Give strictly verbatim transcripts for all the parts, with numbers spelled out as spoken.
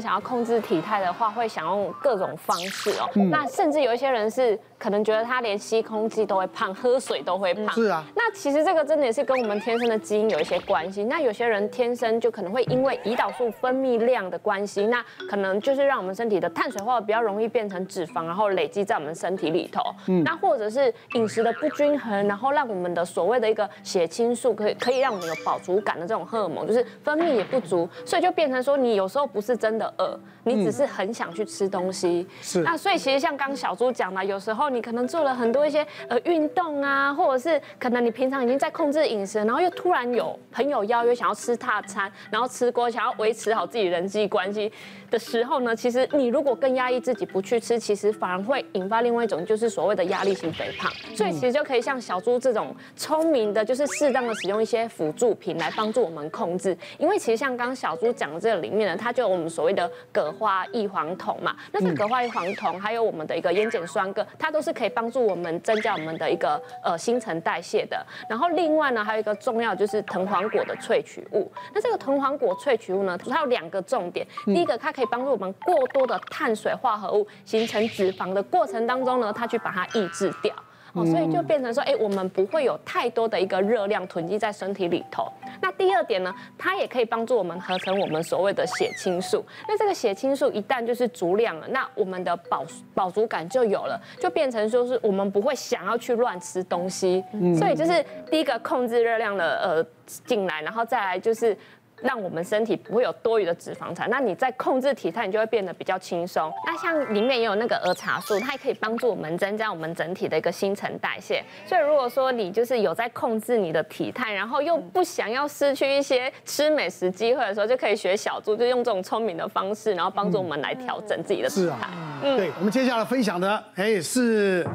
想要控制体态的话，会想用各种方式哦。嗯、那甚至有一些人是可能觉得他连吸空气都会胖，喝水都会胖。是啊。那其实这个真的也是跟我们天生的基因有一些关系。那有些人天生就可能会因为胰岛素分泌量的关系，那可能就是让我们身体的碳水化合物比较容易变成脂肪，然后累积在我们身体里头。嗯。那或者是饮食的不均衡，然后让我们的所谓的一个血清素可以可以让我们有饱足感的这种荷尔蒙，就是分泌也不足，所以就变成说你有时候不是真的 的饿，你只是很想去吃东西，是那所以其实像刚小猪讲嘛，有时候你可能做了很多一些呃运动啊，或者是可能你平常已经在控制饮食，然后又突然有朋友邀约想要吃大餐，然后吃锅想要维持好自己人际关系的时候呢，其实你如果更压抑自己不去吃，其实反而会引发另外一种就是所谓的压力型肥胖。所以其实就可以像小猪这种聪明的，就是适当的使用一些辅助品来帮助我们控制，因为其实像刚小猪讲的这个里面呢，它就我们所谓 的葛花异黄酮嘛，那是葛花异黄酮，还有我们的一个烟碱酸铬，它都是可以帮助我们增加我们的一个呃新陈代谢的。然后另外呢，还有一个重要就是藤黄果的萃取物。那这个藤黄果萃取物呢，它有两个重点，第一个它可以帮助我们过多的碳水化合物形成脂肪的过程当中呢，它去把它抑制掉。 哦，所以就变成说，哎，我们不会有太多的一个热量囤积在身体里头。那第二点呢，它也可以帮助我们合成我们所谓的血清素。那这个血清素一旦就是足量了，那我们的饱饱足感就有了，就变成说是我们不会想要去乱吃东西。所以就是第一个控制热量的呃进来，然后再来就是 让我们身体不会有多余的脂肪产，那你在控制体态，你就会变得比较轻松。那像里面也有那个儿茶素，它也可以帮助我们增加我们整体的一个新陈代谢。所以如果说你就是有在控制你的体态，然后又不想要失去一些吃美食机会的时候，就可以学小猪，就用这种聪明的方式，然后帮助我们来调整自己的体态。嗯，对，我们接下来分享的，哎是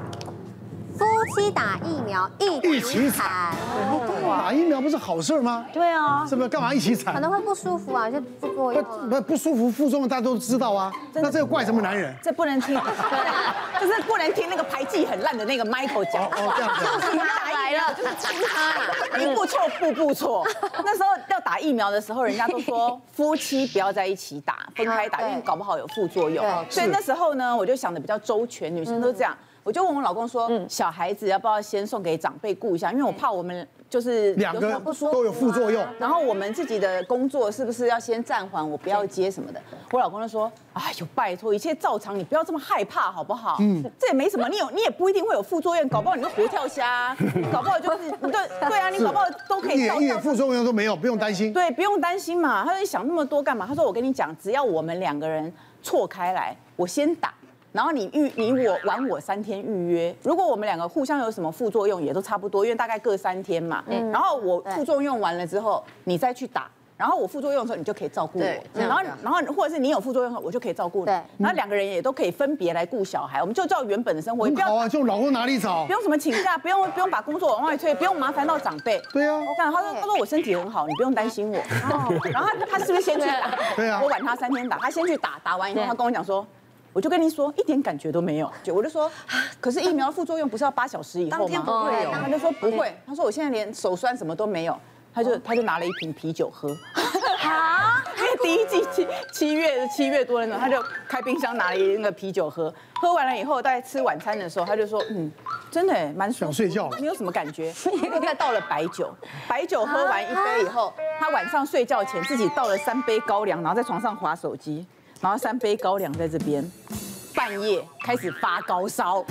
夫妻打疫苗一起惨，打疫苗不是好事吗？对啊，是不是干嘛一起惨？可能会不舒服啊，就不作用。不不舒服，副作用大家都知道啊。那这个怪什么男人？这不能听，就是不能听那个排气很烂的那个 Michael 讲。哦，这样子。就是他来了，就是他，一步错步步错。那时候要打疫苗的时候，人家都说夫妻不要在一起打，分开打，因为搞不好有副作用。所以那时候呢，我就想的比较周全，女生都这样。 我就问我老公说，小孩子要不要先送给长辈顾一下，因为我怕我们就是两个都有副作用。然后我们自己的工作是不是要先暂缓，我不要接什么的。我老公就说，哎呦，拜托，一切照常，你不要这么害怕好不好？嗯，这也没什么，你有你也不一定会有副作用，搞不好你就活跳虾，搞不好就是你就对啊，你搞不好都可以一点一点副作用都没有，不用担心。对，不用担心嘛。他就想那么多干嘛？他说我跟你讲，只要我们两个人错开来，我先打。 然后你预你我晚我三天预约，如果我们两个互相有什么副作用也都差不多，因为大概各三天嘛。嗯、然后我副作用完了之后，你再去打。然后我副作用的时候，你就可以照顾我。然后然后或者是你有副作用的时候，我就可以照顾你。然后两个人也都可以分别来顾小孩，我们就照原本的生活。不要啊，就老公哪里找？不用什么请假，不用不用把工作往外推，不用麻烦到长辈。对啊。这样他说他说我身体很好，你不用担心我。然后他他是不是先去打？对啊。我晚他三天打，他先去打，打完以后他跟我讲说， 我就跟你说，一点感觉都没有。我就说，可是疫苗副作用不是要八小时以后吗？当天不会有。他就说不会。他说我现在连手酸什么都没有。他就他就拿了一瓶啤酒喝。啊！因为第一季七七月七月多了，他就开冰箱拿了一那个啤酒喝。喝完了以后，大概吃晚餐的时候，他就说，嗯，真的蛮想睡觉，没有什么感觉。又再倒了白酒，白酒喝完一杯以后，他晚上睡觉前自己倒了三杯高粱，然后在床上滑手机。 然后三杯高粱在这边，半夜开始发高烧。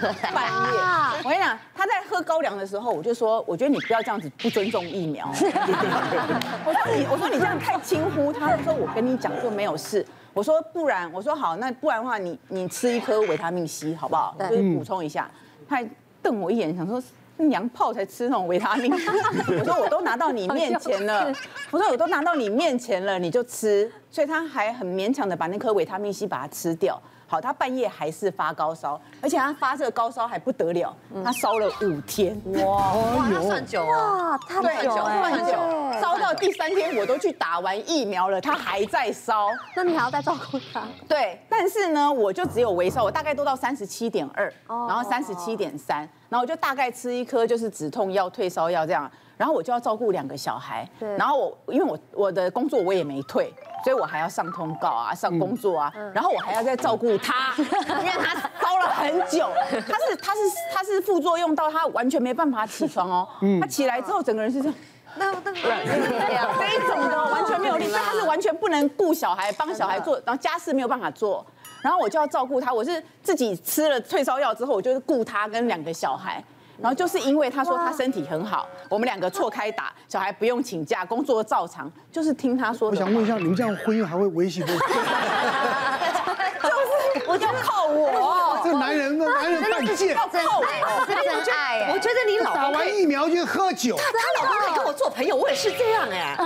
半夜，我跟你讲，他在喝高粱的时候，我就说，我觉得你不要这样子不尊重疫苗。我说你，我说你这样太轻忽他。他说我跟你讲就没有事。我说不然，我说好，那不然的话你，你你吃一颗维他命 C 好不好？就是补充一下。他还瞪我一眼，想说 娘炮才吃那种维他命。我说我都拿到你面前了，我说我都拿到你面前了，你就吃。所以他还很勉强的把那颗维他命 C 把它吃掉。好，他半夜还是发高烧，而且他发这个高烧还不得了，他烧了五天。哇，他算久啊，他算久，算久，烧到第三天我都去打完疫苗了，他还在烧。那你还要再照顾他？对，但是呢，我就只有微烧，我大概都到三十七点二，然后三十七点三。 然后我就大概吃一颗就是止痛药、退烧药这样，然后我就要照顾两个小孩，然后我因为我我的工作我也没退，所以我还要上通告啊，上工作啊，然后我还要再照顾他，因为他烧了很久，他是他是他是副作用到他完全没办法起床哦，他起来之后整个人是这样。 那那这一种的完全没有力，所以他是完全不能顾小孩，帮小孩做，然后家事没有办法做，然后我就要照顾他。我是自己吃了退烧药之后，我就是顾他跟两个小孩。然后就是因为他说他身体很好，我们两个错开打，小孩不用请假，工作照常，就是听他说的。我想问一下，你们这样婚姻还会维系不？就是我就靠我。 这男人跟男人犯贱，真爱哎！我觉得你老公打完疫苗就喝酒，她老公来跟我做朋友，我也是这样哎。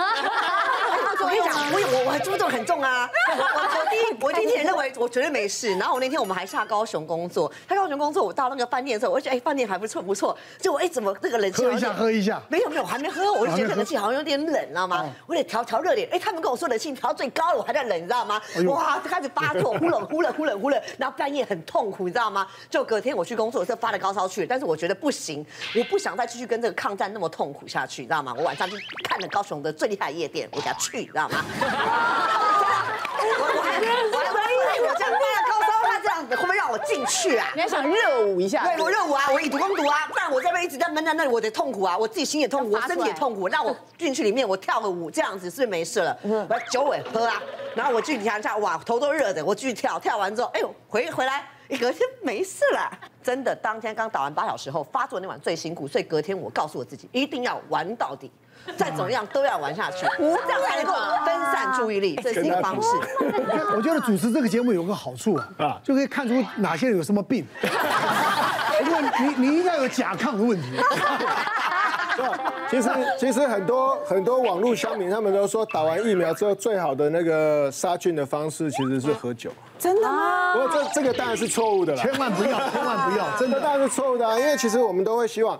我跟你讲，我我我猪肚很重啊！我我第一我第一天认为我绝对没事，然后我那天我们还下高雄工作，下高雄工作我到那个饭店的时候，我觉得哎饭店还不错不错，结果哎怎么那个冷气喝一下喝一下，没有没有我还没喝，我就觉得冷气好像有点冷，知道吗？我得调调热点，哎他们跟我说冷气调最高了，我还在冷，你知道吗？哇开始发作，忽冷忽冷忽冷忽冷，然后半夜很痛苦。 你知道吗？就隔天我去工作，我是发了高烧去，但是我觉得不行，我不想再继续跟这个抗战那么痛苦下去，你知道吗？我晚上就看了高雄的最厉害的夜店，我给他去，你知道吗？我我还我我这样发了高烧，他这样子会不会让我进去啊？你还想热舞一下？对，我热舞啊，我以毒攻毒啊，不然我这边一直在闷在那里，我得痛苦啊，我自己心也痛苦，我身体也痛苦，让我进去里面我跳个舞，这样子是不是没事了？我酒我也喝啊，然后我去调一下，哇，头都热的，我继续跳，跳完之后，哎呦，回回来。 隔天没事了，真的。当天刚打完八小时后发作那晚最辛苦，所以隔天我告诉我自己一定要玩到底，再怎么样都要玩下去，这样才能够分散注意力，这是一个方式。我觉得主持这个节目有个好处啊，就可以看出哪些人有什么病。我你你应该有甲亢的问题。其实其实很多很多网络乡民他们都说，打完疫苗之后最好的那个杀菌的方式其实是喝酒。 真的吗？不过这这个当然是错误的了，千万不要，千万不要，真的当然是错误的啊！因为其实我们都会希望，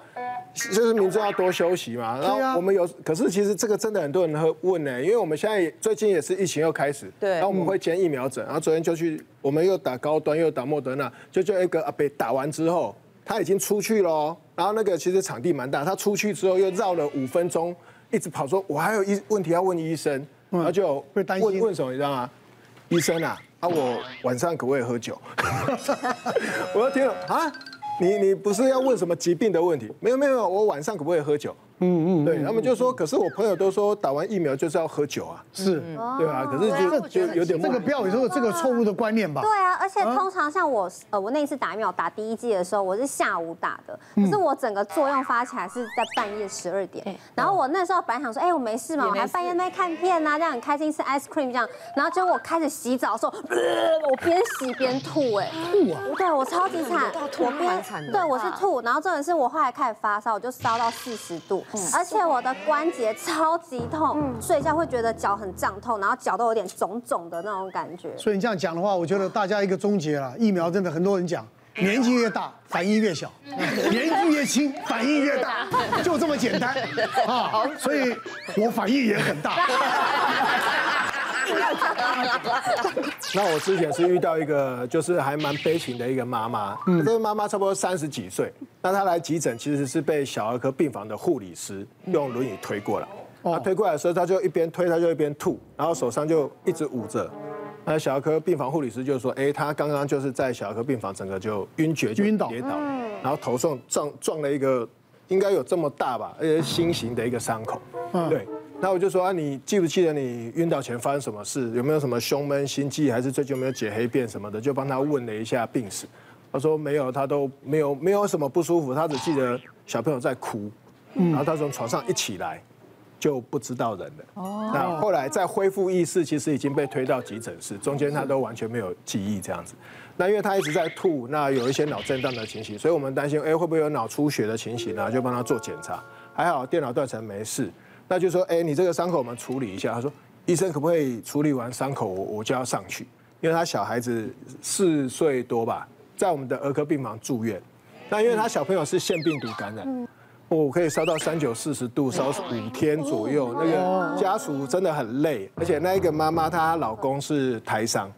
就是民众要多休息嘛。然后我们有，可是其实这个真的很多人会问呢，因为我们现在最近也是疫情又开始，对，然后我们会接疫苗诊，然后昨天就去，我们又打高端又打莫德纳，就就一个阿伯打完之后，他已经出去咯，然后那个其实场地蛮大，他出去之后又绕了五分钟，一直跑说，我还有一问题要问医生，然后就问问什么你知道吗？医生啊。 啊，我晚上可不可以喝酒？我要听了啊，你你不是要问什么疾病的问题？没有没有，我晚上可不可以喝酒？嗯嗯，对他们就说，可是我朋友都说打完疫苗就是要喝酒啊，是，对啊，可是就就有点这个不要有这个错误的观念吧？对啊，而且通常像我呃，我那一次打疫苗打第一剂的时候，我是下午打的，可是我整个作用发起来是在半夜十二点，然后我那时候本来想说，哎，我没事嘛，我还半夜在看片啊，这样很开心吃 ice cream 这样，然后结果我开始洗澡的时候，我边洗边吐，哎，吐啊，对我超级惨，我边对我是吐，然后重点是我后来开始发烧，我就烧到四十度。 而且我的关节超级痛，睡觉会觉得脚很胀痛，然后脚都有点肿肿的那种感觉。所以你这样讲的话，我觉得大家一个终结啦，疫苗真的很多人讲，年纪越大反应越小，年纪越轻反应越大，就这么简单啊！所以我反应也很大。那我之前是遇到一个就是还蛮悲情的一个妈妈，这个妈妈差不多三十几岁，那她来急诊其实是被小儿科病房的护理师用轮椅推过来，她推过来的时候，她就一边推她就一边吐，然后手上就一直捂着。 那小儿科病房护理师就说：“哎，他刚刚就是在小儿科病房，整个就晕厥、晕倒、跌倒，然后头上撞撞了一个，应该有这么大吧，而且心形的一个伤口。”对。 那我就说啊，你记不记得你晕倒前发生什么事？有没有什么胸闷、心悸，还是最近有没有解黑便什么的？就帮他问了一下病史，他说没有，他都没有，没有什么不舒服，他只记得小朋友在哭，然后他从床上一起来就不知道人了。哦，那后来在恢复意识，其实已经被推到急诊室，中间他都完全没有记忆这样子。那因为他一直在吐，那有一些脑震荡的情形，所以我们担心，哎，会不会有脑出血的情形呢？就帮他做检查，还好电脑断层没事。 那就说，哎，你这个伤口我们处理一下。他说，医生可不可以处理完伤口，我我就要上去，因为他小孩子四岁多吧，在我们的儿科病房住院。那因为他小朋友是腺病毒感染，我可以烧到三九四十度，烧五天左右。那个家属真的很累，而且那一个妈妈她老公是台商，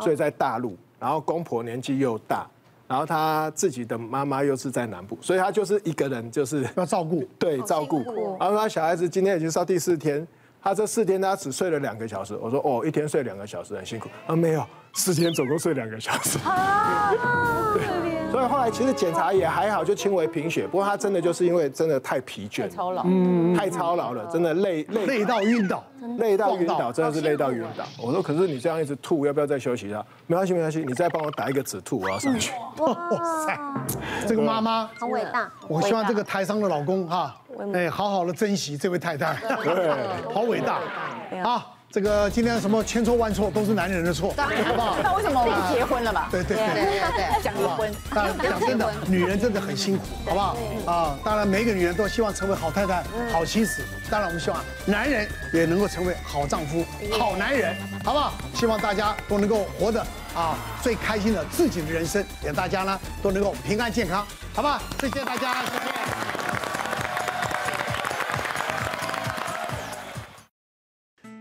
所以在大陆，然后公婆年纪又大。 然后他自己的妈妈又是在南部，所以他就是一个人，就是要照顾，对，照顾。然后他小孩子今天已经到第四天，他这四天他只睡了两个小时。我说哦，一天睡两个小时很辛苦。啊，没有，四天总共睡两个小时。啊，对。所以后来其实检查也还好，就轻微贫血。不过他真的就是因为真的太疲倦，太操劳，嗯，太操劳了，真的累累累到晕倒，累到晕倒，真的是累到晕倒。我说可是你这样一直吐，要不要再休息一下？没关系没关系，你再帮我打一个止吐，我要上去。哇塞，这个妈妈很伟大。我希望这个台上的老公哈。 哎，好好的珍惜这位太太，对，好伟大啊！这个今天什么千错万错都是男人的错，好不好？那为什么我们结婚了吧？对对对对对，讲离婚。讲真的，女人真的很辛苦，好不好？啊，当然每个女人都希望成为好太太、好妻子。当然我们希望男人也能够成为好丈夫、好男人，好不好？希望大家都能够活得啊最开心的自己的人生，也大家呢都能够平安健康，好不好？谢谢大家，谢谢。